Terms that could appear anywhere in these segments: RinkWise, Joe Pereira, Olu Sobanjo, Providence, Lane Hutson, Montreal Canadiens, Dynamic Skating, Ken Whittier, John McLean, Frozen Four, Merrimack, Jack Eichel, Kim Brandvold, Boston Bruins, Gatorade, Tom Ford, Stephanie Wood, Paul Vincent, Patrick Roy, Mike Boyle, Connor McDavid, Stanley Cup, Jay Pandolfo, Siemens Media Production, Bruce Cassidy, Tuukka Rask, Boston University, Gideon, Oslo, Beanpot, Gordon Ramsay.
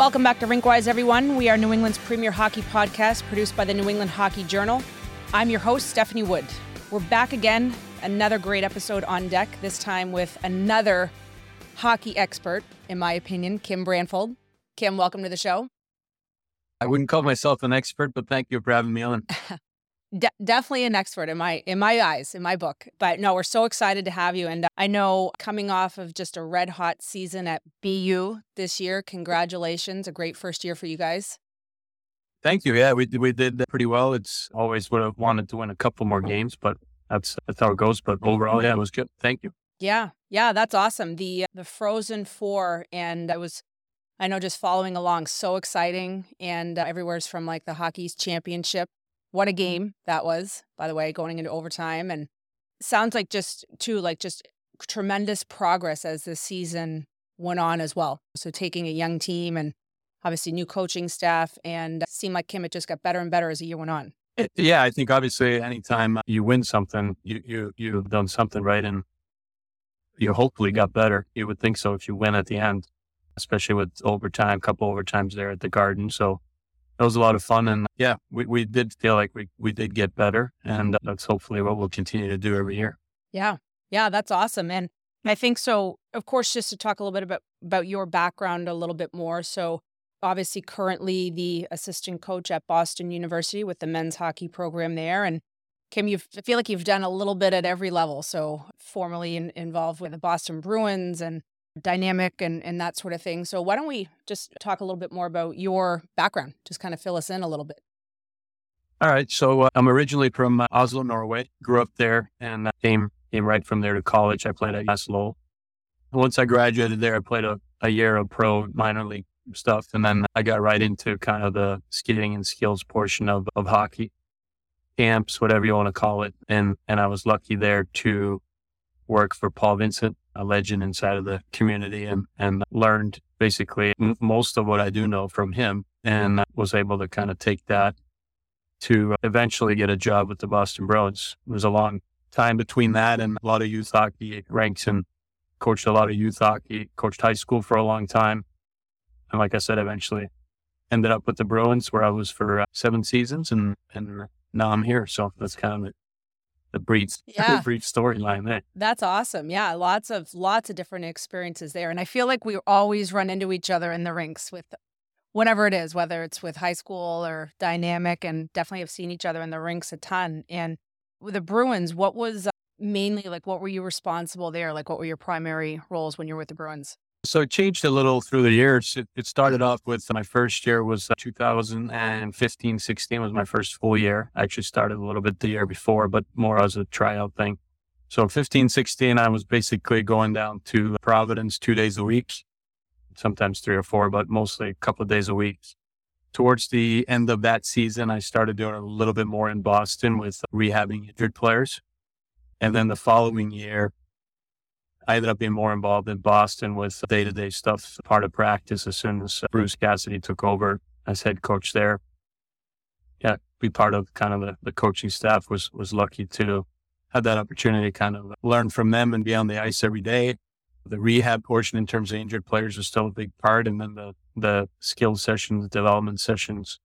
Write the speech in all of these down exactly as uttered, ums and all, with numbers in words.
Welcome back to RinkWise, everyone. We are New England's premier hockey podcast, produced by the New England Hockey Journal. I'm your host, Stephanie Wood. We're back again, another great episode on deck, this time with another hockey expert, in my opinion, Kim Brandvold. Kim, welcome to the show. I wouldn't call myself an expert, but thank you for having me on. De- definitely an expert in my in my eyes, in my book. But no, we're so excited to have you. And I know coming off of just a red hot season at B U this year, congratulations. A great first year for you guys. Thank you. Yeah, we, we did pretty well. It's always would have wanted to win a couple more games, but that's that's how it goes. But overall, yeah, it was good. Thank you. Yeah. Yeah, that's awesome. The, the Frozen Four, and I was... I know, just following along, so exciting, and uh, everywhere's from like the hockey's championship. What a game that was, by the way, going into overtime. And sounds like just too, like just tremendous progress as the season went on as well. So taking a young team and obviously new coaching staff, and uh, seemed like, Kim, it just got better and better as the year went on. It, yeah, I think obviously anytime you win something, you, you, you've done something right, and you hopefully got better. You would think so if you win at the end, especially with overtime, couple overtimes there at the Garden. So that was a lot of fun. And yeah, we, we did feel like we, we did get better. And that's hopefully what we'll continue to do every year. Yeah. Yeah, that's awesome. And I think so, of course, just to talk a little bit about, about your background a little bit more. So obviously currently the assistant coach at Boston University with the men's hockey program there. And Kim, you feel like you've done a little bit at every level. So formerly in, involved with the Boston Bruins and Dynamic and, and that sort of thing. So why don't we just talk a little bit more about your background? Just kind of fill us in a little bit. All right. So uh, I'm originally from uh, Oslo, Norway. Grew up there and uh, came came right from there to college. I played at Oslo. Once I graduated there, I played a, a year of pro minor league stuff. And then I got right into kind of the skating and skills portion of, of hockey, camps, whatever you want to call it. And and I was lucky there to work for Paul Vincent, a legend inside of the community, and, and learned basically most of what I do know from him, and was able to kind of take that to eventually get a job with the Boston Bruins. It was a long time between that and a lot of youth hockey ranks, and coached a lot of youth hockey, coached high school for a long time. And like I said, eventually ended up with the Bruins, where I was for seven seasons, and, and now I'm here. So that's kind of it. The brief, yeah. brief storyline there. That's awesome. Yeah, lots of lots of different experiences there. And I feel like we always run into each other in the rinks with whatever it is, whether it's with high school or Dynamic, and definitely have seen each other in the rinks a ton. And with the Bruins, what was mainly, like, what were you responsible there? Like, what were your primary roles when you were with the Bruins? So it changed a little through the years. It, it started off with my first year was two thousand fifteen, sixteen was my first full year. I actually started a little bit the year before, but more as a tryout thing. So fifteen, sixteen, I was basically going down to Providence two days a week, sometimes three or four, but mostly a couple of days a week. Towards the end of that season, I started doing a little bit more in Boston with rehabbing injured players. And then the following year, I ended up being more involved in Boston with day-to-day stuff, part of practice. As soon as Bruce Cassidy took over as head coach there, yeah, be part of kind of the, the coaching staff. Was was lucky to have that opportunity to kind of learn from them and be on the ice every day. The rehab portion in terms of injured players was still a big part, and then the the skill sessions, development sessions,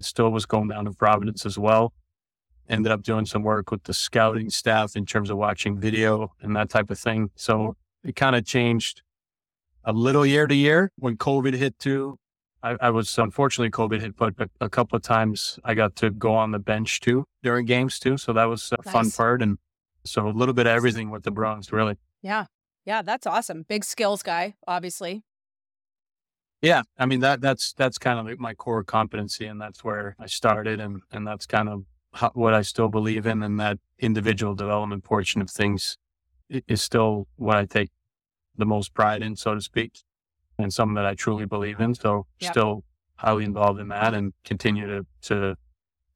still was going down to Providence as well. Ended up doing some work with the scouting staff in terms of watching video and that type of thing. So it kind of changed a little year to year. When COVID hit too, I, I was, unfortunately, COVID hit, but a couple of times I got to go on the bench too during games too. So that was a nice, fun part. And so a little bit of everything with the Bruins, really. Yeah. Yeah. That's awesome. Big skills guy, obviously. Yeah. I mean, that that's, that's kind of like my core competency, and that's where I started. And, and that's kind of what I still believe in, and that individual development portion of things is still what I take the most pride in, so to speak, and something that I truly believe in. So yep. Still highly involved in that, and continue to, to,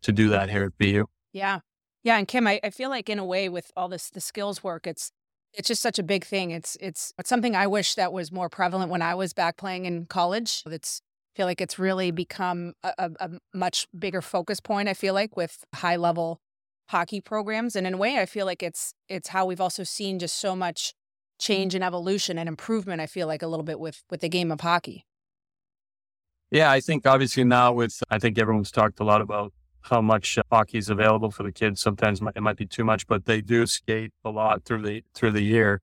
to do that here at B U. Yeah. Yeah. And Kim, I, I feel like in a way with all this, the skills work, it's, it's just such a big thing. It's, it's, it's something I wish that was more prevalent when I was back playing in college. It's, feel like it's really become a, a, a much bigger focus point, I feel like, with high level hockey programs. And in a way, I feel like it's it's how we've also seen just so much change and evolution and improvement, I feel like, a little bit with with the game of hockey. Yeah, I think obviously now with, I think everyone's talked a lot about how much hockey is available for the kids. Sometimes it might be too much, but they do skate a lot through the through the year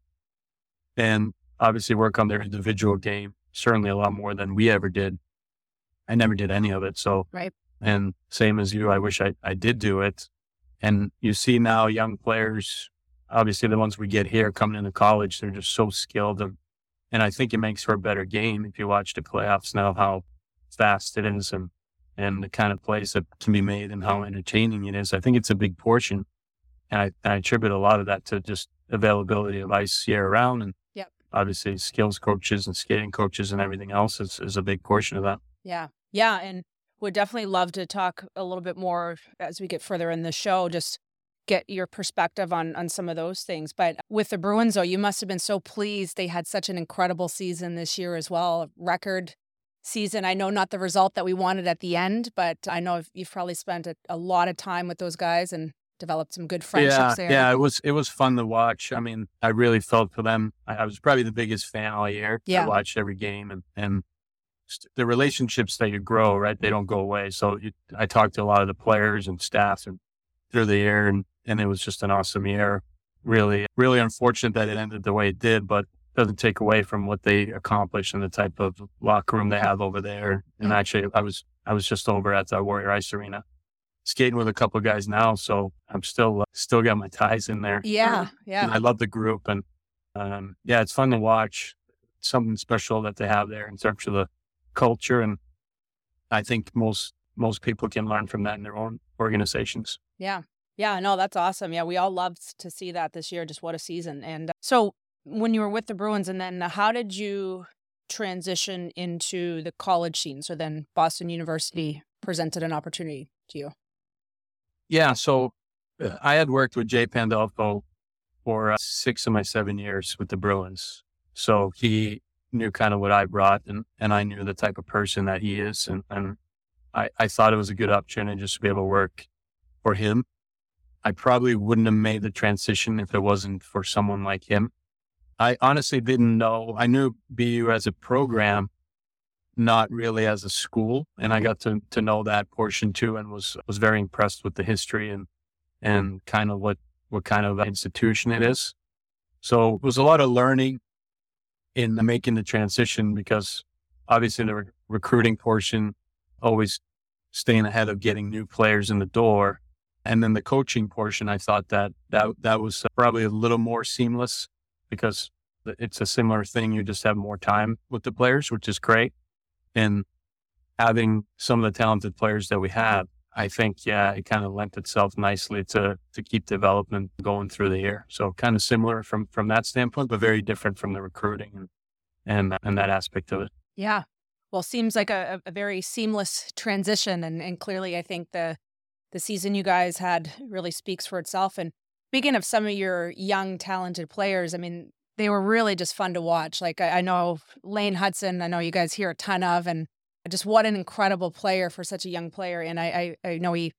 and obviously work on their individual game, certainly a lot more than we ever did. I never did any of it. So, right. And same as you, I wish I, I did do it. And you see now young players, obviously the ones we get here coming into college, they're just so skilled. And, and I think it makes for a better game if you watch the playoffs now, how fast it is and, and the kind of plays that can be made and how entertaining it is. I think it's a big portion. And I, I attribute a lot of that to just availability of ice year round. And yep. Obviously skills coaches and skating coaches and everything else is, is a big portion of that. Yeah. Yeah. And would definitely love to talk a little bit more as we get further in the show, just get your perspective on on some of those things. But with the Bruins, though, you must have been so pleased. They had such an incredible season this year as well, record season. I know not the result that we wanted at the end, but I know you've probably spent a, a lot of time with those guys and developed some good friendships yeah, there. Yeah, it was it was fun to watch. I mean, I really felt for them. I, I was probably the biggest fan all year. Yeah. I watched every game and and the relationships that you grow, right? They don't go away. So you, I talked to a lot of the players and staff and through the year, and, and it was just an awesome year. Really, really unfortunate that it ended the way it did, but doesn't take away from what they accomplished and the type of locker room they have over there. And actually, I was I was just over at the Warrior Ice Arena skating with a couple of guys now, so I'm still uh, still got my ties in there. Yeah, yeah. And I love the group, and um, yeah, it's fun to watch. It's something special that they have there in terms of the culture, and I think most most people can learn from that in their own organizations. Yeah. Yeah. No, that's awesome. Yeah. We all loved to see that this year. Just what a season. And so when you were with the Bruins, and then how did you transition into the college scene? So then Boston University presented an opportunity to you. Yeah. So I had worked with Jay Pandolfo for uh, six of my seven years with the Bruins. So he knew kind of what I brought, and, and I knew the type of person that he is. And, and I, I thought it was a good opportunity just to be able to work for him. I probably wouldn't have made the transition if it wasn't for someone like him. I honestly didn't know. I knew B U as a program, not really as a school. And I got to, to know that portion too, and was, was very impressed with the history and, and kind of what, what kind of institution it is. So it was a lot of learning in making the transition, because obviously the re- recruiting portion, always staying ahead of getting new players in the door. And then the coaching portion, I thought that that, that was probably a little more seamless, because it's a similar thing. You just have more time with the players, which is great. And having some of the talented players that we have, I think, yeah, it kind of lent itself nicely to to keep development going through the year. So kind of similar from from that standpoint, but very different from the recruiting and and, and that aspect of it. Yeah. Well, seems like a, a very seamless transition. And, and clearly, I think the the season you guys had really speaks for itself. And speaking of some of your young, talented players, I mean, they were really just fun to watch. Like I, I know Lane Hutson, I know you guys hear a ton of, and just what an incredible player for such a young player. And I, I, I know he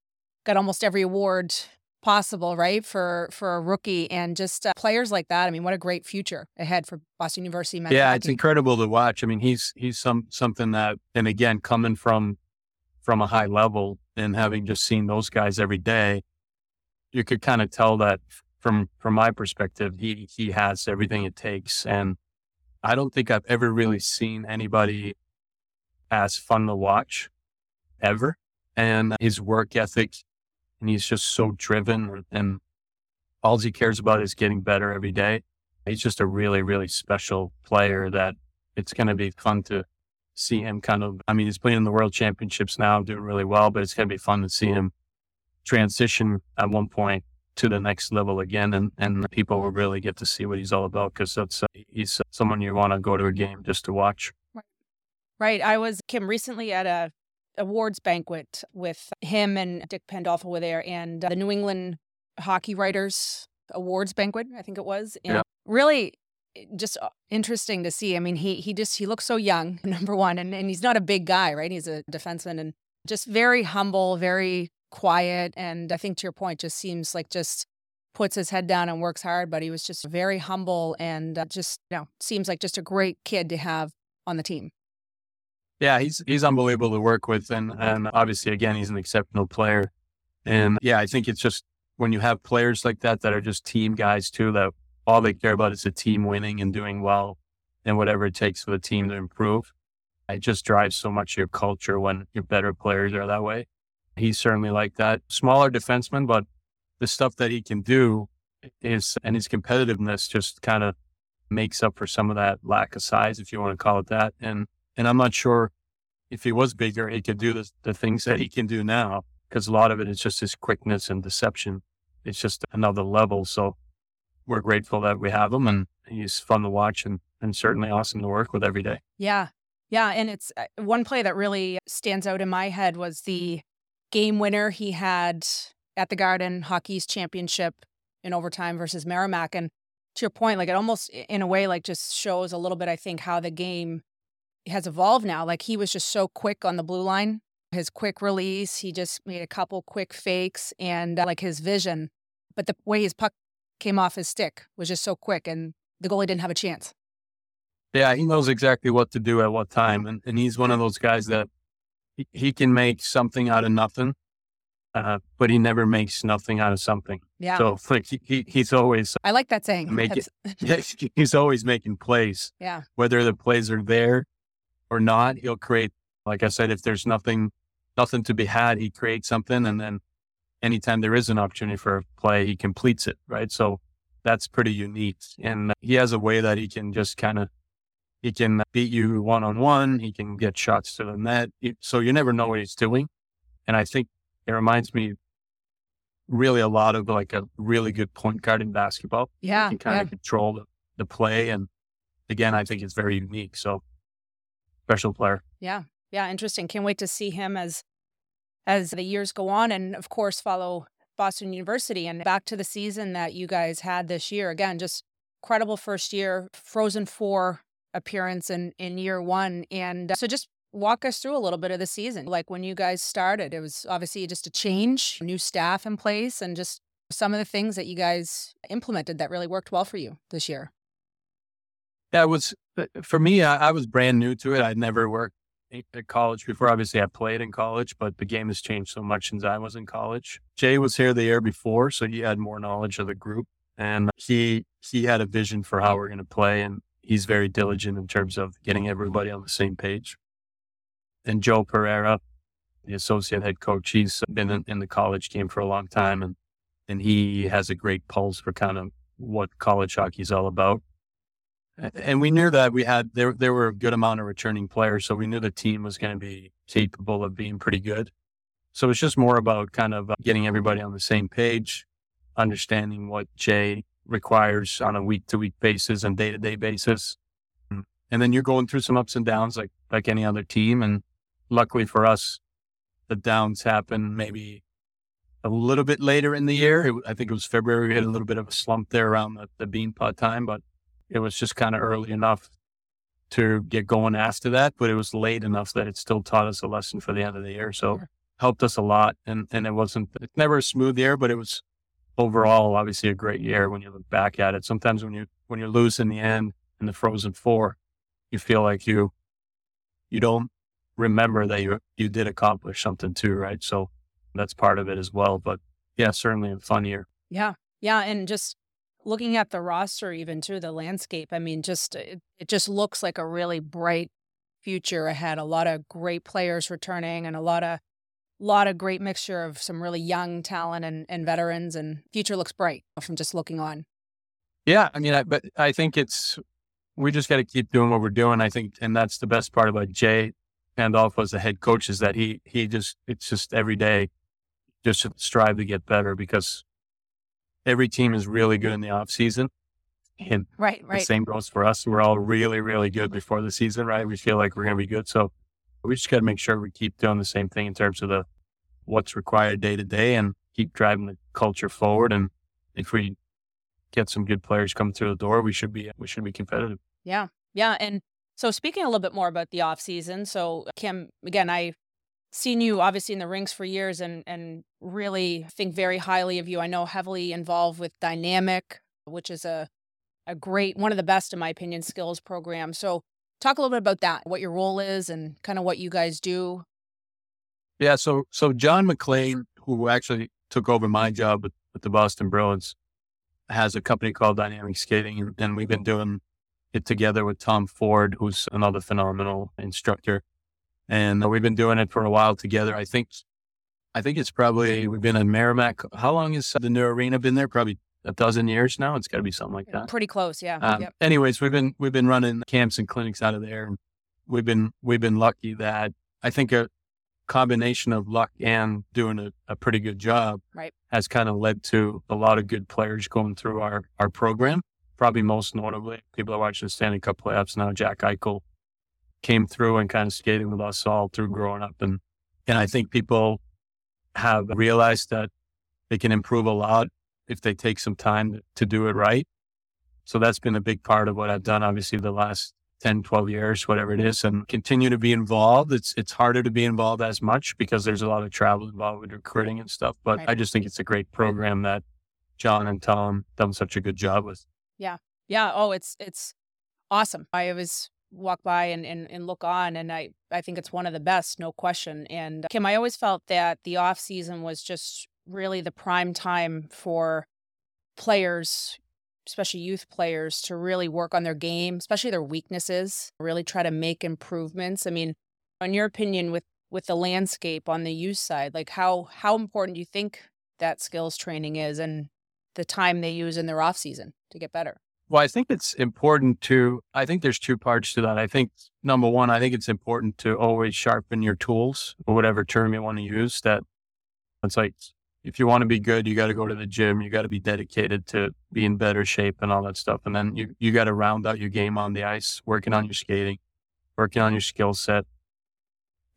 got almost every award possible, right, for for a rookie. And just uh, players like that, I mean, what a great future ahead for Boston University men's hockey. Yeah, it's incredible to watch. I mean, he's he's some something that, and again, coming from from a high level and having just seen those guys every day, you could kind of tell that from from my perspective, he he has everything it takes. And I don't think I've ever really seen anybody as fun to watch ever. And his work ethic, and he's just so driven, and all he cares about is getting better every day. He's just a really, really special player that it's going to be fun to see him kind of, I mean, he's playing in the world championships now, doing really well, but it's going to be fun to see him transition at one point to the next level again, and, and people will really get to see what he's all about, because that's uh, he's uh, someone you want to go to a game just to watch. Right. Right. I was, Kim, recently at a awards banquet with him and Dick Pandolfo were there, and uh, the New England Hockey Writers Awards banquet, I think it was. And yeah. Really just interesting to see. I mean, he he just, he looks so young, number one, and, and he's not a big guy, right? He's a defenseman, and just very humble, very quiet, and I think to your point, just seems like just puts his head down and works hard, but he was just very humble and uh, just, you know, seems like just a great kid to have on the team. Yeah, he's he's unbelievable to work with. And, and obviously, again, he's an exceptional player. And yeah, I think it's just when you have players like that, that are just team guys too, that all they care about is the team winning and doing well and whatever it takes for the team to improve. It just drives so much of your culture when your better players are that way. He's certainly like that. Smaller defenseman, but the stuff that he can do is, and his competitiveness just kind of makes up for some of that lack of size, if you want to call it that. And and I'm not sure if he was bigger, he could do the, the things that he can do now, because a lot of it is just his quickness and deception. It's just another level. So we're grateful that we have him, and he's fun to watch and, and certainly awesome to work with every day. Yeah. Yeah. And it's one play that really stands out in my head was the game winner he had at the Garden Hockey's championship in overtime versus Merrimack. And to your point, like it almost in a way, like just shows a little bit, I think, how the game has evolved now. Like he was just so quick on the blue line, his quick release. He just made a couple quick fakes and uh, like his vision. But the way his puck came off his stick was just so quick, and the goalie didn't have a chance. Yeah, he knows exactly what to do at what time. And, and he's one of those guys that he, he can make something out of nothing, uh, but he never makes nothing out of something. Yeah. So like, he, he, he's always... I like that saying. Make it, he's always making plays. Yeah. Whether the plays are there or not, he'll create, like I said, if there's nothing nothing to be had, he creates something. And then anytime there is an opportunity for a play, he completes it, right? So that's pretty unique. And he has a way that he can just kind of, he can beat you one-on-one. He can get shots to the net. So you never know what he's doing. And I think it reminds me really a lot of like a really good point guard in basketball. Yeah. He can kind yeah. of control the, the play. And again, I think it's very unique. So special player. Yeah. Yeah. Interesting. Can't wait to see him as, as the years go on, and of course follow Boston University. And back to the season that you guys had this year. Again, just incredible first year, Frozen Four appearance in, in year one. And uh, so just walk us through a little bit of the season. Like when you guys started, it was obviously just a change, new staff in place, and just some of the things that you guys implemented that really worked well for you this year. Yeah, it was, for me, I, I was brand new to it. I'd never worked at college before. Obviously I played in college, but the game has changed so much since I was in college. Jay was here the year before, so he had more knowledge of the group, and he, he had a vision for how we're going to play. And he's very diligent in terms of getting everybody on the same page. And Joe Pereira, the associate head coach, he's been in, in the college game for a long time, and and he has a great pulse for kind of what college hockey is all about. And we knew that we had, there there were a good amount of returning players, so we knew the team was going to be capable of being pretty good. So it's just more about kind of getting everybody on the same page, understanding what Jay requires on a week-to-week basis and day-to-day basis. And then you're going through some ups and downs like like any other team. And luckily for us, the downs happen maybe a little bit later in the year. It, I think it was February. We had a little bit of a slump there around the, the Beanpot time, but it was just kind of early enough to get going after that. But it was late enough that it still taught us a lesson for the end of the year. So sure. Helped us a lot. And, and it wasn't, it's never a smooth year, but it was overall, obviously, a great year when you look back at it. Sometimes when you when you lose in the end in the Frozen Four, you feel like you you don't remember that you you did accomplish something too, right? So that's part of it as well. But yeah, certainly a fun year. Yeah, yeah, and just looking at the roster, even too, the landscape. I mean, just it, it just looks like a really bright future ahead. A lot of great players returning, and a lot of. lot of great mixture of some really young talent and, and veterans, and future looks bright from just looking on. Yeah. I mean, I, but I think it's, we just got to keep doing what we're doing. I think, and that's the best part about Jay Pandolfo as the head coach, is that he, he just, it's just every day, just strive to get better, because every team is really good in the off season. And right, right. The same goes for us. We're all really, really good before the season, right? We feel like we're going to be good. So we just got to make sure we keep doing the same thing in terms of the what's required day to day, and keep driving the culture forward. And if we get some good players coming through the door, we should be we should be competitive. Yeah, yeah. And so speaking a little bit more about the off season, so Kim, again, I've seen you obviously in the rinks for years, and and really think very highly of you. I know heavily involved with Dynamic, which is a a great one of the best in my opinion skills program. So Talk a little bit about that, what your role is and kind of what you guys do. Yeah, so so John McLean, who actually took over my job with, with the Boston Bruins, has a company called Dynamic Skating, and we've been doing it together with Tom Ford, who's another phenomenal instructor. And we've been doing it for a while together. I think I think it's probably, we've been in Merrimack. How long has the new arena been there? Probably a dozen years now. It's got to be something like that. Pretty close, yeah. Um, yep. Anyways, we've been we've been running camps and clinics out of there. We've been we've been lucky that I think a combination of luck and doing a, a pretty good job right. has kind of led to a lot of good players going through our, our program. Probably most notably, people are watching the Stanley Cup playoffs now. Jack Eichel came through and kind of skated with us all through growing up. And, and I think people have realized that they can improve a lot if they take some time to do it right. So that's been a big part of what I've done, obviously, the last ten, twelve years, whatever it is, and continue to be involved. It's it's harder to be involved as much because there's a lot of travel involved with recruiting and stuff. But right. I just think it's a great program that John and Tom done such a good job with. Yeah. Yeah. Oh, it's it's awesome. I always walk by and, and, and look on, and I, I think it's one of the best, no question. And Kim, I always felt that the off season was just really the prime time for players, especially youth players, to really work on their game, especially their weaknesses, really try to make improvements. I mean, in your opinion, with, with the landscape on the youth side, like how, how important do you think that skills training is and the time they use in their off season to get better? Well, I think it's important to, I think there's two parts to that. I think, number one, I think it's important to always sharpen your tools or whatever term you want to use. That it's like, if you want to be good, you got to go to the gym. You got to be dedicated to be in better shape and all that stuff. And then you, you got to round out your game on the ice, working on your skating, working on your skill set.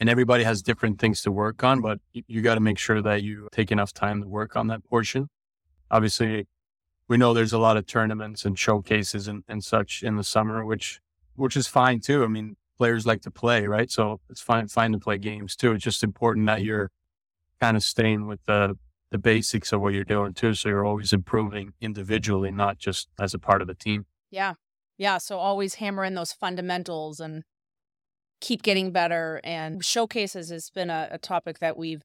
And everybody has different things to work on, but you, you got to make sure that you take enough time to work on that portion. Obviously, we know there's a lot of tournaments and showcases and, and such in the summer, which which is fine too. I mean, players like to play, right? So it's fine, fine to play games too. It's just important that you're kind of staying with the, the basics of what you're doing too. So you're always improving individually, not just as a part of the team. Yeah. Yeah. So always hammer in those fundamentals and keep getting better. And showcases has been a, a topic that we've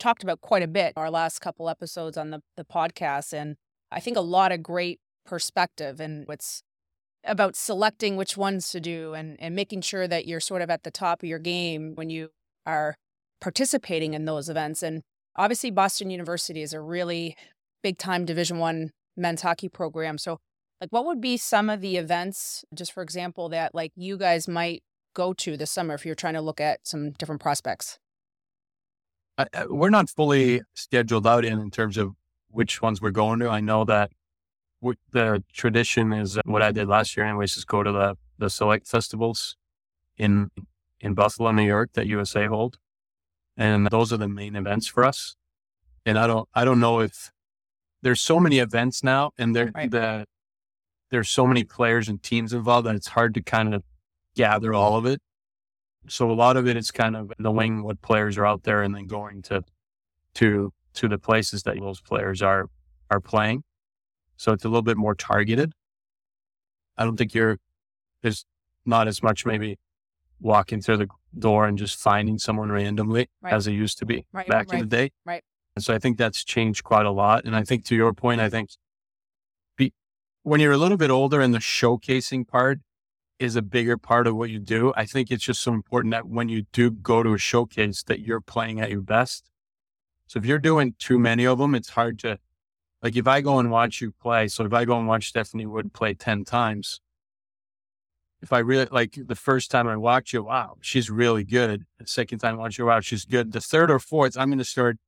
talked about quite a bit our last couple episodes on the, the podcast. And I think a lot of great perspective, and it's about selecting which ones to do and, and making sure that you're sort of at the top of your game when you are participating in those events. And obviously, Boston University is a really big-time Division I men's hockey program. So, like, what would be some of the events, just for example, that, like, you guys might go to this summer if you're trying to look at some different prospects? I, I, we're not fully scheduled out in, in terms of which ones we're going to. I know that w- the tradition is uh, what I did last year anyways, is go to the, the select festivals in in Buffalo, New York, that U S A hold. And those are the main events for us. And I don't I don't know if there's so many events now, and there right. the, there's so many players and teams involved that it's hard to kind of gather all of it. So a lot of it is kind of knowing what players are out there and then going to to to the places that those players are, are playing. So it's a little bit more targeted. I don't think you're, there's not as much maybe walking through the door and just finding someone randomly right. as it used to be right. back right. in the day. Right. And so I think that's changed quite a lot. And I think to your point, I think be, when you're a little bit older and the showcasing part is a bigger part of what you do, I think it's just so important that when you do go to a showcase that you're playing at your best. So if you're doing too many of them, it's hard to, like if I go and watch you play, so if I go and watch Stephanie Wood play ten times, if I really, like the first time I watch you, wow, she's really good. The second time I watch you, wow, she's good. The third or fourth, I'm going to start,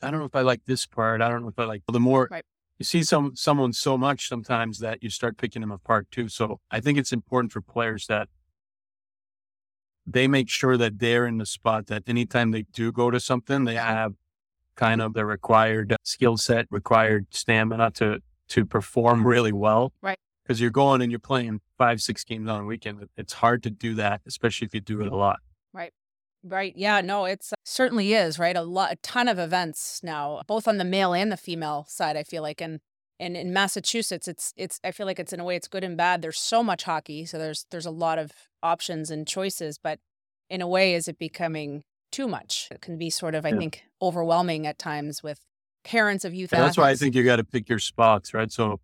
I don't know if I like this part. I don't know if I like, the more right. you see some someone so much sometimes that you start picking them apart too. So I think it's important for players that they make sure that they're in the spot that anytime they do go to something, they have kind of the required skill set, required stamina to, to perform really well. Right. Because you're going and you're playing five, six games on a weekend. It's hard to do that, especially if you do it a lot. Right. Right. Yeah. No, it's uh, certainly is, right? A lot, a ton of events now, both on the male and the female side, I feel like. And And in Massachusetts, it's it's I feel like it's in a way it's good and bad. There's so much hockey, so there's there's a lot of options and choices, but in a way, is it becoming too much? It can be sort of, I yeah. think, overwhelming at times with parents of youth and athletes. That's why I think you got to pick your spots, right? So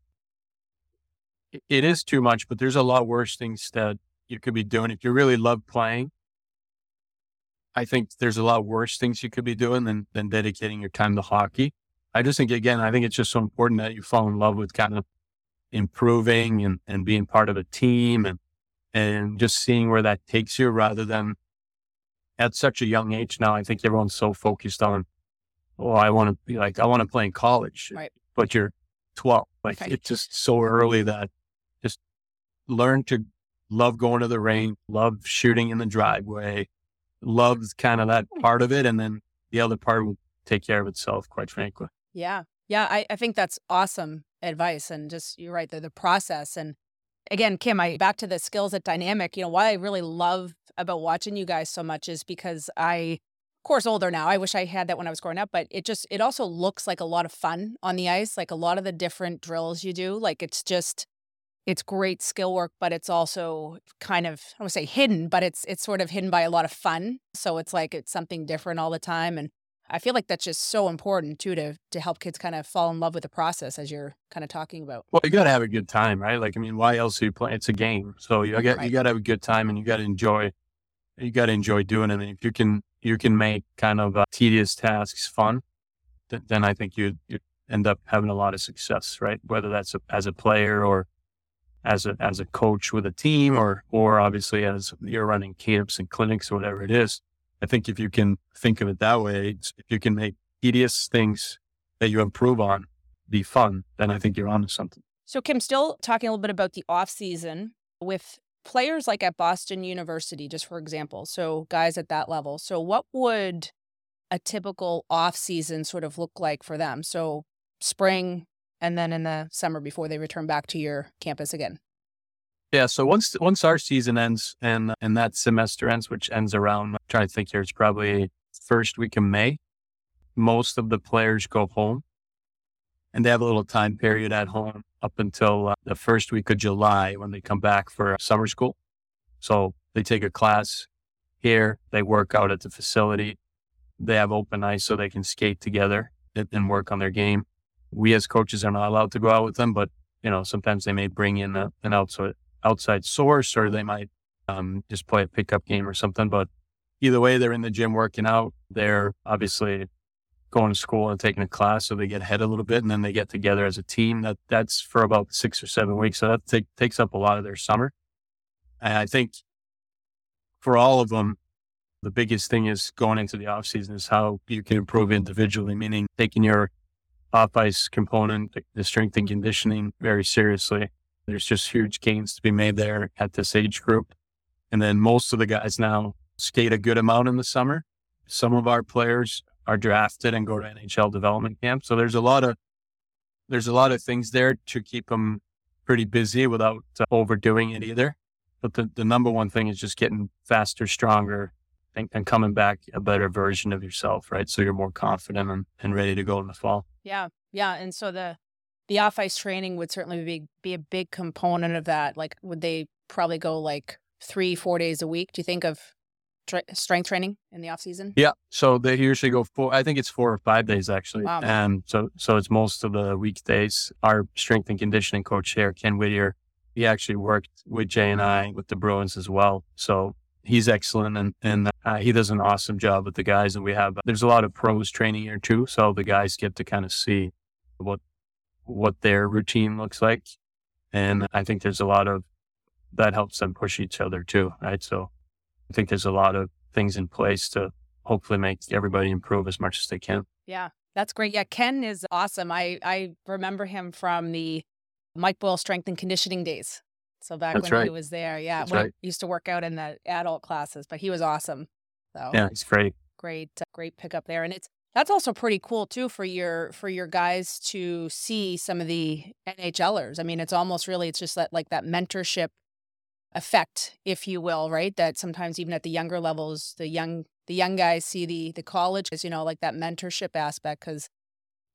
it is too much, but there's a lot worse things that you could be doing. If you really love playing, I think there's a lot worse things you could be doing than than dedicating your time to hockey. I just think, again, I think it's just so important that you fall in love with kind of improving and, and being part of a team and, and just seeing where that takes you, rather than at such a young age now. I think everyone's so focused on, oh, I want to be like, I want to play in college, right? But you're twelve. Like, right. It's just so early that just learn to love going to the range, love shooting in the driveway, love kind of that part of it. And then the other part will take care of itself, quite frankly. Yeah. Yeah. I, I think that's awesome advice. And just, you're right, the, the process. And again, Kim, I back to the skills at Dynamic, you know, why I really love about watching you guys so much is because I, of course, older now, I wish I had that when I was growing up, but it just, it also looks like a lot of fun on the ice, like a lot of the different drills you do. Like, it's just, it's great skill work, but it's also kind of, I don't want to say hidden, but it's, it's sort of hidden by a lot of fun. So it's like, it's something different all the time. And I feel like that's just so important too, to to help kids kind of fall in love with the process, as you're kind of talking about. Well, you got to have a good time, right? Like, I mean, why else are you playing? It's a game. So you got, right. you got to have a good time, and you got to enjoy, you got to enjoy doing it. And if you can, you can make kind of uh, tedious tasks fun, th- then I think you you end up having a lot of success, right? Whether that's a, as a player or as a, as a coach with a team, or, or obviously as you're running camps and clinics or whatever it is. I think if you can think of it that way, if you can make tedious things that you improve on be fun, then I think you're onto something. So Kim, still talking a little bit about the off season with players like at Boston University, just for example, so guys at that level. So what would a typical off season sort of look like for them? So spring and then in the summer before they return back to your campus again. Yeah. So once, once our season ends and, and that semester ends, which ends around, I'm trying to think here, it's probably first week of May, most of the players go home, and they have a little time period at home up until uh, the first week of July when they come back for summer school. So they take a class here, they work out at the facility, they have open ice so they can skate together and work on their game. We as coaches are not allowed to go out with them, but you know, sometimes they may bring in a, an outside outside source, or they might um, just play a pickup game or something. But either way, they're in the gym working out. They're obviously going to school and taking a class, so they get ahead a little bit, and then they get together as a team. That That's for about six or seven weeks. So that take, takes up a lot of their summer. And I think for all of them, the biggest thing is going into the off season is how you can improve individually, meaning taking your off-ice component, the strength and conditioning, very seriously. There's just huge gains to be made there at this age group. And then most of the guys now skate a good amount in the summer. Some of our players are drafted and go to N H L development camp. So there's a lot of, there's a lot of things there to keep them pretty busy without uh, overdoing it either. But the, the number one thing is just getting faster, stronger, and, and coming back a better version of yourself, right? So you're more confident and, and ready to go in the fall. Yeah. Yeah. And so the, the off-ice training would certainly be be a big component of that. Like, would they probably go like three, four days a week, do you think, of tra- strength training in the off-season? Yeah. So they usually go four, I think it's four or five days actually. Wow. And so, so it's most of the weekdays. Our strength and conditioning coach here, Ken Whittier, he actually worked with Jay and I with the Bruins as well. So he's excellent, and, and uh, he does an awesome job with the guys that we have. There's a lot of pros training here too. So the guys get to kind of see what what their routine looks like. And I think there's a lot of that helps them push each other too, right? So I think there's a lot of things in place to hopefully make everybody improve as much as they can. Yeah, that's great. Yeah, Ken is awesome. I, I remember him from the Mike Boyle strength and conditioning days. So back that's when right. he was there, yeah, that's when right. he used to work out in the adult classes, but he was awesome. So yeah, it's great. Great, great pickup there. And it's That's also pretty cool too for your for your guys to see some of the N H Lers. I mean, it's almost really it's just that like that mentorship effect, if you will, right? That sometimes even at the younger levels, the young the young guys see the the college as, you know, like that mentorship aspect, because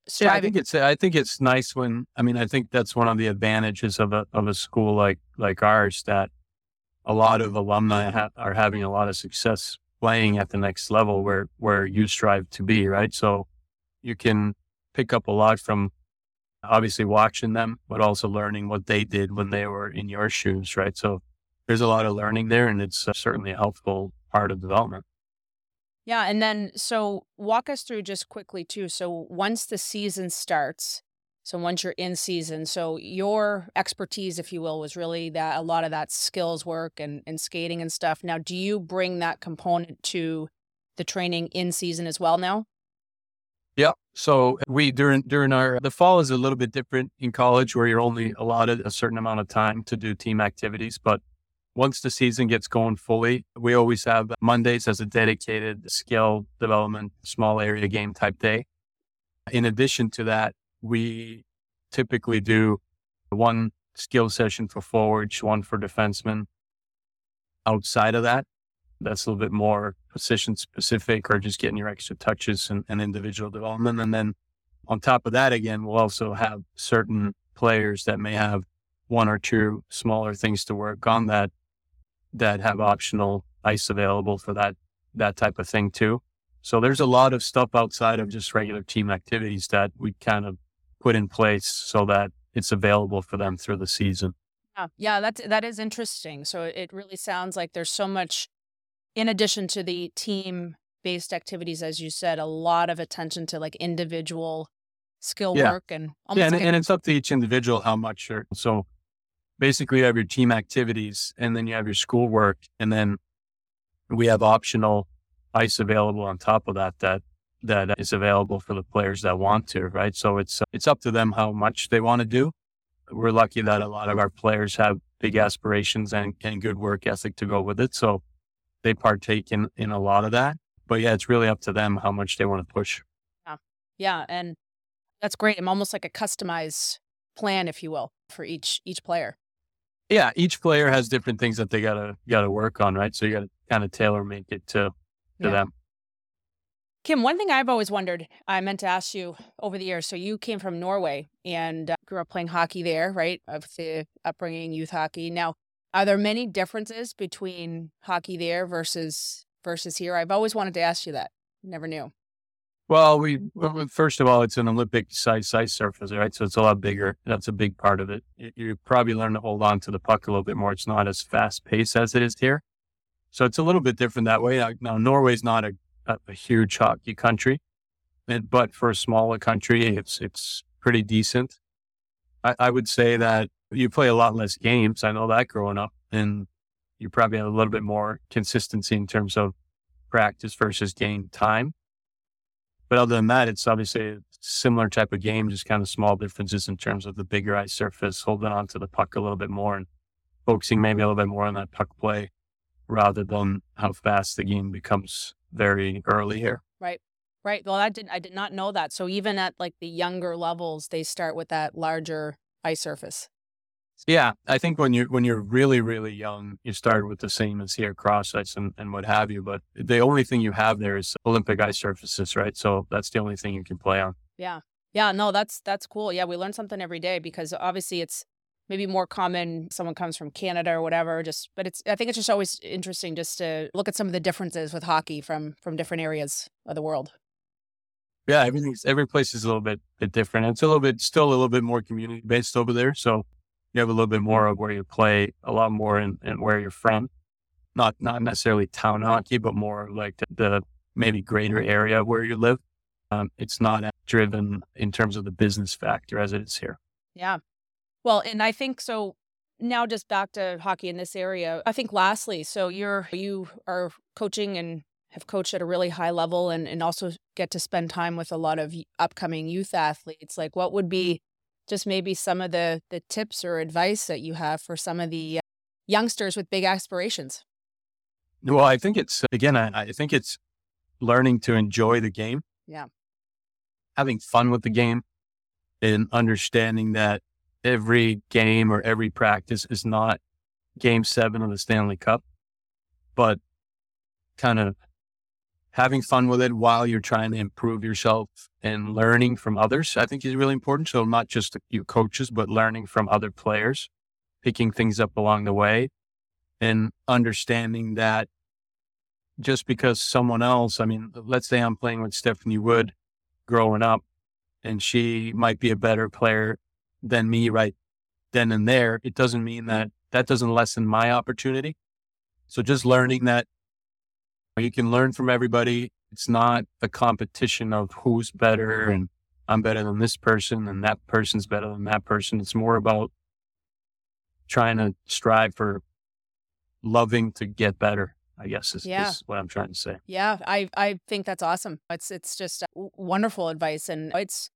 striving. Yeah, I think it's I think it's nice when I mean I think that's one of the advantages of a of a school like like ours, that a lot of alumni ha- are having a lot of success playing at the next level where where you strive to be, right? So you can pick up a lot from obviously watching them, but also learning what they did when they were in your shoes, right? So there's a lot of learning there, and it's uh, certainly a helpful part of development. Yeah. And then, so walk us through just quickly too. So once the season starts, so once you're in season, so your expertise, if you will, was really that a lot of that skills work and, and skating and stuff. Now, do you bring that component to the training in season as well now? Yeah. So we, during, during our, the fall is a little bit different in college where you're only allotted a certain amount of time to do team activities, but once the season gets going fully, we always have Mondays as a dedicated skill development, small area game type day. In addition to that, we typically do one skill session for forwards, one for defensemen. Outside of that, that's a little bit more position specific or just getting your extra touches and, and individual development. And then on top of that, again, we'll also have certain players that may have one or two smaller things to work on that that have optional ice available for that, that type of thing too. So there's a lot of stuff outside of just regular team activities that we kind of put in place so that it's available for them through the season. Yeah, yeah, that's, that is interesting. So it really sounds like there's so much, in addition to the team-based activities, as you said, a lot of attention to like individual skill yeah. work. And almost yeah, and, getting- and it's up to each individual how much you're... So basically, you have your team activities, and then you have your schoolwork, and then we have optional ice available on top of that that that is available for the players that want to, right? So it's it's up to them how much they want to do. We're lucky that a lot of our players have big aspirations and, and good work ethic to go with it, so they partake in, in a lot of that. But yeah, it's really up to them how much they want to push. Yeah, yeah, and that's great. I'm almost like a customized plan, if you will, for each each player. Yeah, each player has different things that they gotta gotta work on, right? So you gotta kind of tailor make it to to yeah. them. Kim, one thing I've always wondered, I meant to ask you over the years. So you came from Norway and uh, grew up playing hockey there, right? Of the upbringing, youth hockey. Now, are there many differences between hockey there versus versus here? I've always wanted to ask you that. Never knew. Well, we, first of all, it's an Olympic-sized ice surface, right? So it's a lot bigger. That's a big part of it. You probably learn to hold on to the puck a little bit more. It's not as fast-paced as it is here. So it's a little bit different that way. Now, Norway's not a, a huge hockey country, but for a smaller country, it's it's pretty decent. I, I would say that you play a lot less games. I know that growing up. And you probably have a little bit more consistency in terms of practice versus game time. But other than that, it's obviously a similar type of game, just kind of small differences in terms of the bigger ice surface, holding on to the puck a little bit more and focusing maybe a little bit more on that puck play rather than how fast the game becomes very early here. Right, right. Well, I did, I did not know that. So even at like the younger levels, they start with that larger ice surface. Yeah, I think when you're, when you're really, really young, you start with the same as here, cross ice and, and what have you. But the only thing you have there is Olympic ice surfaces, right? So that's the only thing you can play on. Yeah. Yeah, no, that's that's cool. Yeah, we learn something every day because obviously it's maybe more common. Someone comes from Canada or whatever, just but it's I think it's just always interesting just to look at some of the differences with hockey from from different areas of the world. Yeah, everything's every place is a little bit, bit different. It's a little bit still a little bit more community based over there. So you have a little bit more of where you play, a lot more in, in where you're from. Not not necessarily town hockey, but more like the, the maybe greater area where you live. Um, it's not driven in terms of the business factor as it is here. Yeah. Well, and I think so now just back to hockey in this area. I think lastly, so you're, you are coaching and have coached at a really high level and, and also get to spend time with a lot of upcoming youth athletes. Like what would be just maybe some of the, the tips or advice that you have for some of the youngsters with big aspirations? Well, I think it's, again, I, I think it's learning to enjoy the game. Yeah. Having fun with the game and understanding that every game or every practice is not game seven of the Stanley Cup, but kind of having fun with it while you're trying to improve yourself and learning from others, I think is really important. So not just you coaches, but learning from other players, picking things up along the way and understanding that just because someone else, I mean, let's say I'm playing with Stephanie Wood growing up and she might be a better player than me right then and there. It doesn't mean that that doesn't lessen my opportunity. So just learning that you can learn from everybody. It's not a competition of who's better and I'm better than this person and that person's better than that person. It's more about trying to strive for loving to get better, I guess is, yeah. is what I'm trying to say. Yeah, I I think that's awesome. It's it's just wonderful advice. And it's,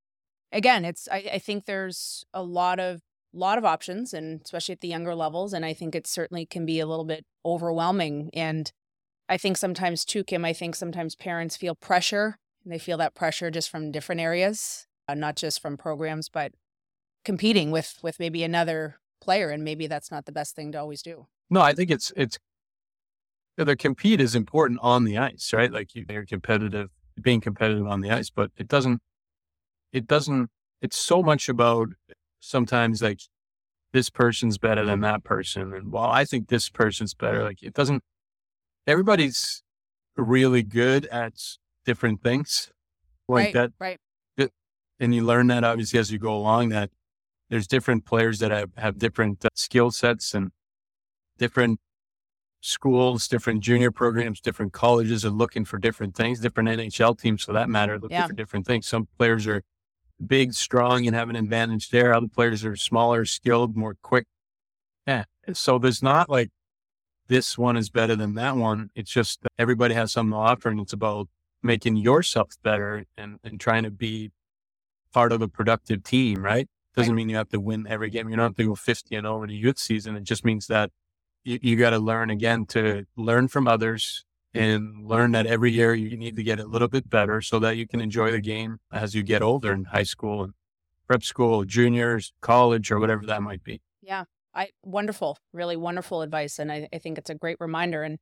again, it's I, I think there's a lot of lot of options, and especially at the younger levels. And I think it certainly can be a little bit overwhelming. And I think sometimes too, Kim, I think sometimes parents feel pressure, and they feel that pressure just from different areas, uh, not just from programs, but competing with, with maybe another player. And maybe that's not the best thing to always do. No, I think it's, it's, the compete is important on the ice, right? Like you, you're competitive, being competitive on the ice, but it doesn't, it doesn't, it's so much about sometimes like this person's better than that person. And well, I think this person's better. Like it doesn't, everybody's really good at different things like right, that. Right. It, and you learn that obviously as you go along that there's different players that have, have different uh, skill sets and different schools, different junior programs, different colleges are looking for different things, different N H L teams for that matter, looking yeah. for different things. Some players are big, strong and have an advantage there. Other players are smaller, skilled, more quick. Yeah. So there's not like, this one is better than that one. It's just that everybody has something to offer and it's about making yourself better and, and trying to be part of a productive team, right? Doesn't right. mean you have to win every game. You don't have to go fifty and oh in a youth season. It just means that you, you got to learn again to learn from others and learn that every year you need to get a little bit better so that you can enjoy the game as you get older in high school and prep school, juniors, college, or whatever that might be. Yeah. I wonderful, really wonderful advice. And I, I think it's a great reminder. And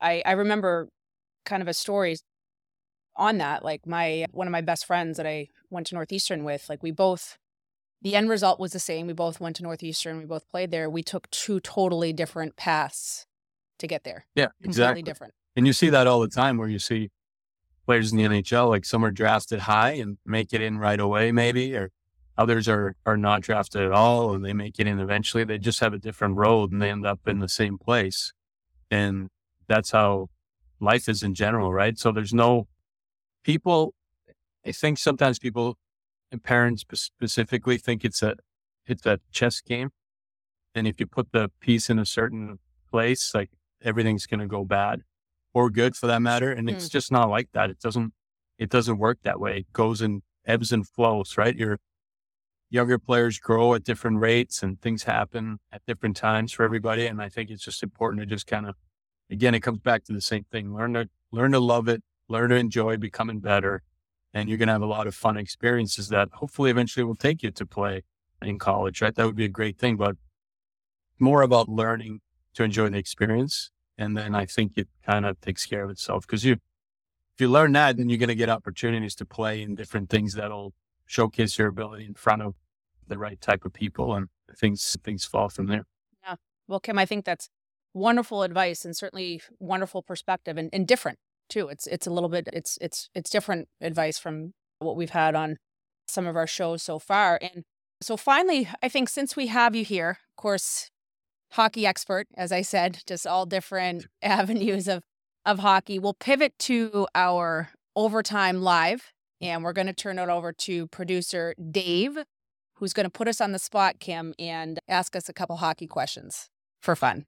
I, I remember kind of a story on that. Like my one of my best friends that I went to Northeastern with, like we both, the end result was the same. We both went to Northeastern. We both played there. We took two totally different paths to get there. Yeah, exactly. Completely different. And you see that all the time where you see players in the N H L, like some are drafted high and make it in right away maybe, or others are, are not drafted at all and they make it in eventually. They just have a different road and they end up in the same place. And that's how life is in general, right? So there's no people, I think sometimes people and parents specifically think it's a, it's a chess game. And if you put the piece in a certain place, like everything's going to go bad or good for that matter. And mm. it's just not like that. It doesn't, it doesn't work that way. It goes in ebbs and flows, right? You're, Younger players grow at different rates and things happen at different times for everybody. And I think it's just important to just kind of, again, it comes back to the same thing. Learn to, learn to love it, learn to enjoy becoming better. And you're going to have a lot of fun experiences that hopefully eventually will take you to play in college, right? That would be a great thing, but more about learning to enjoy the experience. And then I think it kind of takes care of itself because you, if you learn that, then you're going to get opportunities to play in different things that'll showcase your ability in front of the right type of people and things things fall from there. Yeah. Well, Kim, I think that's wonderful advice and certainly wonderful perspective and, and different too. It's it's a little bit it's it's it's different advice from what we've had on some of our shows so far. And so finally, I think since we have you here, of course, hockey expert, as I said, just all different avenues of of hockey, we'll pivot to our Overtime Live. And we're going to turn it over to producer Dave, who's going to put us on the spot, Kim, and ask us a couple hockey questions for fun.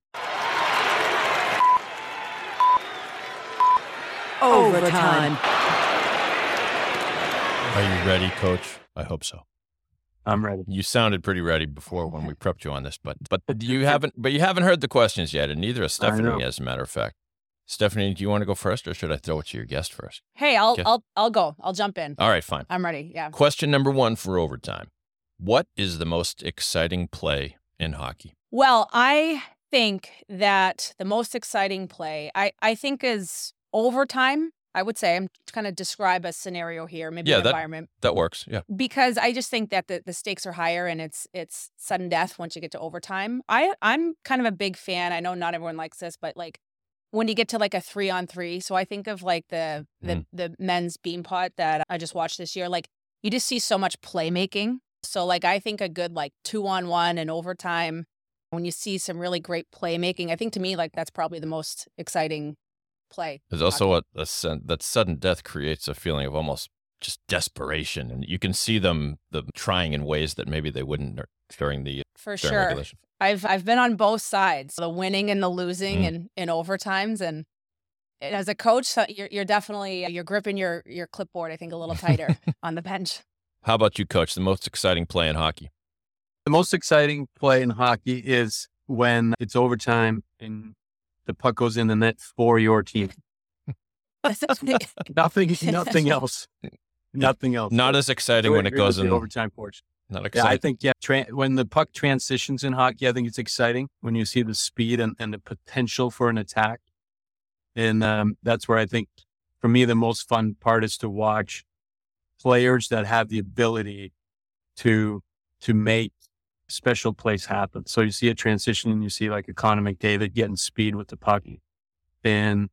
Overtime. Are you ready, Coach? I hope so. I'm ready. You sounded pretty ready before when we prepped you on this, but but you haven't but you haven't heard the questions yet, and neither has Stephanie, as a matter of fact. Stephanie, do you want to go first, or should I throw it to your guest first? Hey, I'll guest? I'll I'll go. I'll jump in. All right, fine. I'm ready. Yeah. Question number one for Overtime: what is the most exciting play in hockey? Well, I think that the most exciting play, I I think, is overtime. I would say I'm kind of describe a scenario here, maybe yeah, an that, environment. That works. Yeah. Because I just think that the, the stakes are higher and it's it's sudden death once you get to overtime. I, I'm kind of a big fan. I know not everyone likes this, but like when you get to like a three on three. So I think of like the the, mm. the men's Beanpot that I just watched this year. Like you just see so much playmaking. So like I think a good like two on one and overtime when you see some really great playmaking, I think to me like that's probably the most exciting play. There's also a, a sen- that sudden death creates a feeling of almost just desperation, and you can see them the trying in ways that maybe they wouldn't during the for during sure. regulation. I've I've been on both sides, the winning and the losing, mm. and in overtimes, and as a coach, you're you're definitely you're gripping your your clipboard, I think, a little tighter on the bench. How about you, Coach? The most exciting play in hockey? The most exciting play in hockey is when it's overtime and the puck goes in the net for your team. nothing, nothing else. Nothing else. Not as exciting when it goes in the overtime portion. Not exciting. Yeah, I think yeah. Tra- when the puck transitions in hockey, I think it's exciting when you see the speed and, and the potential for an attack, and um, that's where I think for me the most fun part is to watch players that have the ability to to make special plays happen. So you see a transition and you see like a Connor McDavid getting speed with the puck and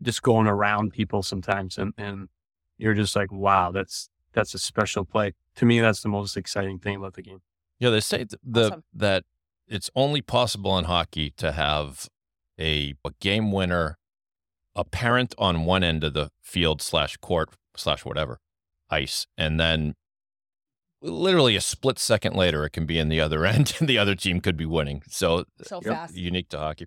just going around people sometimes. And, and you're just like, wow, that's, that's a special play. To me, that's the most exciting thing about the game. Yeah. They say th- the, awesome. that it's only possible in hockey to have a, a game winner apparent on one end of the field slash court slash whatever ice. And then literally a split second later, it can be in the other end and the other team could be winning. So, so fast. Unique to hockey.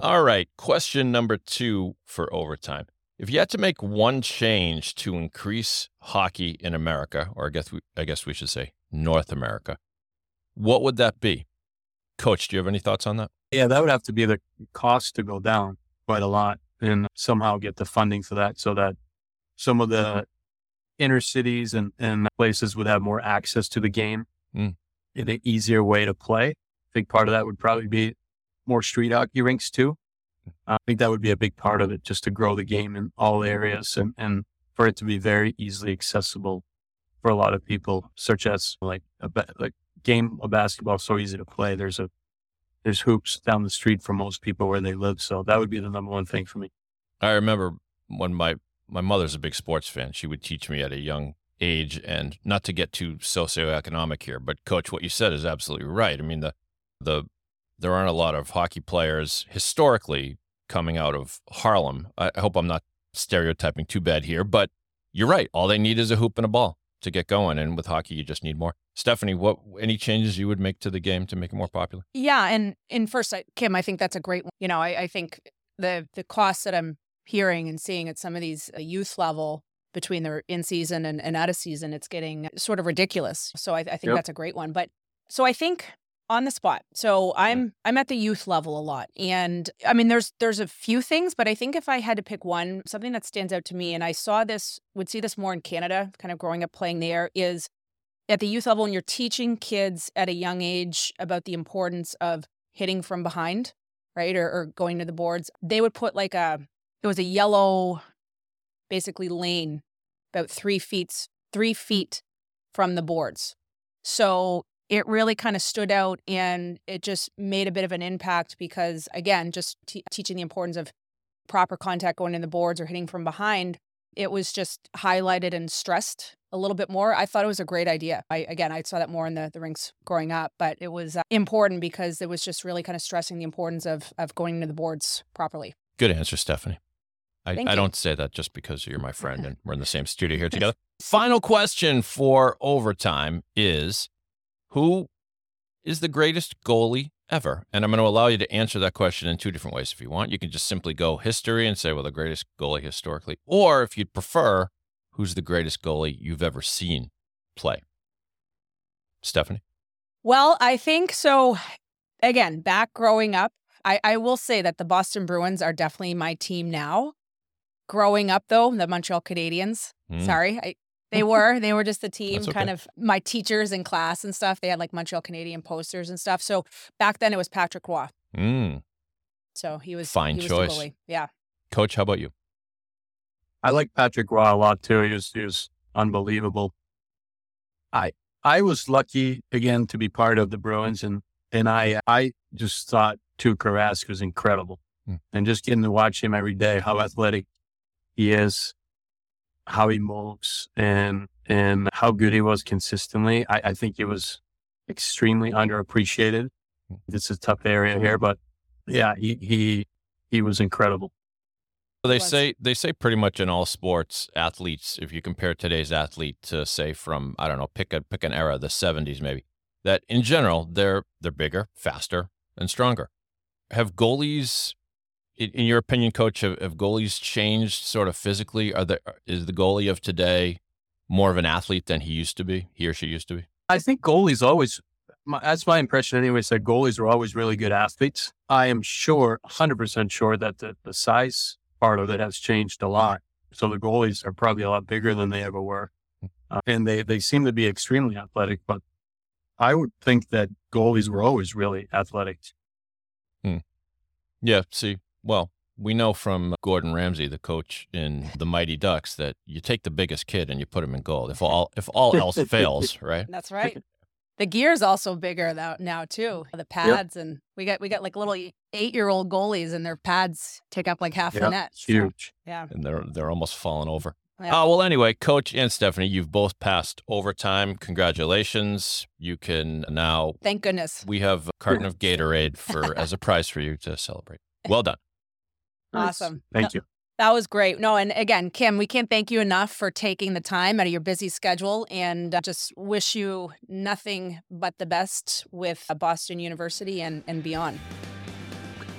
All right. Question number two for overtime. If you had to make one change to increase hockey in America, or I guess we, I guess we should say North America, what would that be? Coach, do you have any thoughts on that? Yeah, that would have to be the cost to go down quite a lot and somehow get the funding for that so that some of the inner cities and, and places would have more access to the game mm. in an easier way to play. I think part of that would probably be more street hockey rinks too. Uh, I think that would be a big part of it, just to grow the game in all areas and, and for it to be very easily accessible for a lot of people, such as like a ba- like game of basketball, so easy to play. There's a there's hoops down the street for most people where they live. So that would be the number one thing for me. I remember when my My mother's a big sports fan. She would teach me at a young age, and not to get too socioeconomic here, but Coach, what you said is absolutely right. I mean, the the there aren't a lot of hockey players historically coming out of Harlem. I hope I'm not stereotyping too bad here, but you're right. All they need is a hoop and a ball to get going, and with hockey, you just need more. Stephanie, what any changes you would make to the game to make it more popular? Yeah, and and first, I, Kim, I think that's a great one. You know, I, I think the the cost that I'm hearing and seeing at some of these youth level between their in season and, and out of season, it's getting sort of ridiculous. So I, I think yep. that's a great one. But so I think on the spot. So I'm mm. I'm at the youth level a lot, and I mean there's there's a few things, but I think if I had to pick one, something that stands out to me, and I saw this would see this more in Canada, kind of growing up playing there, is at the youth level, and you're teaching kids at a young age about the importance of hitting from behind, right, or, or going to the boards. They would put like a It was a yellow, basically lane, about three feet, three feet from the boards. So it really kind of stood out, and it just made a bit of an impact because, again, just t- teaching the importance of proper contact going in the boards or hitting from behind, it was just highlighted and stressed a little bit more. I thought it was a great idea. I Again, I saw that more in the, the rinks growing up, but it was uh, important because it was just really kind of stressing the importance of of going into the boards properly. Good answer, Stephanie. I, I don't say that just because you're my friend and we're in the same studio here together. Final question for overtime is, who is the greatest goalie ever? And I'm going to allow you to answer that question in two different ways if you want. You can just simply go history and say, well, the greatest goalie historically. Or if you'd prefer, who's the greatest goalie you've ever seen play? Stephanie? Well, I think so. Again, back growing up, I, I will say that the Boston Bruins are definitely my team now. Growing up, though, the Montreal Canadiens, mm. sorry, I, they were. They were just the team, okay. kind of my teachers in class and stuff. They had like Montreal Canadian posters and stuff. So back then it was Patrick Roy. Mm. So he was. Fine he choice. Was yeah. Coach, how about you? I like Patrick Roy a lot too. He was, he was unbelievable. I I was lucky again to be part of the Bruins, and and I I just thought Tuukka Rask was incredible, mm. and just getting to watch him every day, how athletic he is, how he moves, and and how good he was consistently. I, I think he was extremely underappreciated. Mm. This is a tough area here, but yeah, he he, he was incredible. So they say they say pretty much in all sports, athletes, if you compare today's athlete to say from, I don't know, pick a pick an era, the seventies maybe, that in general they're they're bigger, faster, and stronger. Have goalies, in your opinion, coach, have, have goalies changed sort of physically? Are there, is the goalie of today more of an athlete than he used to be, he or she used to be? I think goalies always, my, that's my impression anyways, that goalies are always really good athletes. I am sure, one hundred percent sure that the, the size part of it has changed a lot. So the goalies are probably a lot bigger than they ever were. Uh, and they, they seem to be extremely athletic, but I would think that goalies were always really athletic. Hmm. Yeah. See, well, we know from Gordon Ramsay, the coach in the Mighty Ducks, that you take the biggest kid and you put him in goal. If all, if all else fails, right? That's right. The gear's also bigger now too. The pads, yep. and we got we got like little eight-year-old goalies, and their pads take up like half yep. the net. So, huge, yeah. And they're they're almost falling over. Oh yep. uh, well, anyway, Coach and Stephanie, you've both passed overtime. Congratulations! You can now. Thank goodness. We have a carton of Gatorade for as a prize for you to celebrate. Well done. Awesome. Thank that, you. That was great. No, and again, Kim, we can't thank you enough for taking the time out of your busy schedule, and uh, just wish you nothing but the best with uh, Boston University and, and beyond.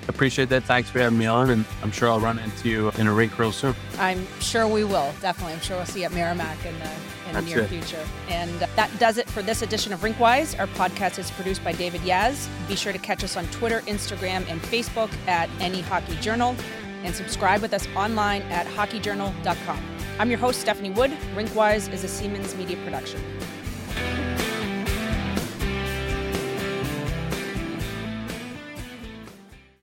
Appreciate that. Thanks for having me on, and I'm sure I'll run into you in a rink real soon. I'm sure we will. Definitely. I'm sure we'll see you at Merrimack in the, in the near it. future. And uh, that does it for this edition of RinkWise. Our podcast is produced by David Yaz. Be sure to catch us on Twitter, Instagram, and Facebook at Any Hockey Journal. And subscribe with us online at hockey journal dot com. I'm your host, Stephanie Wood. RinkWise is a Siemens Media Production.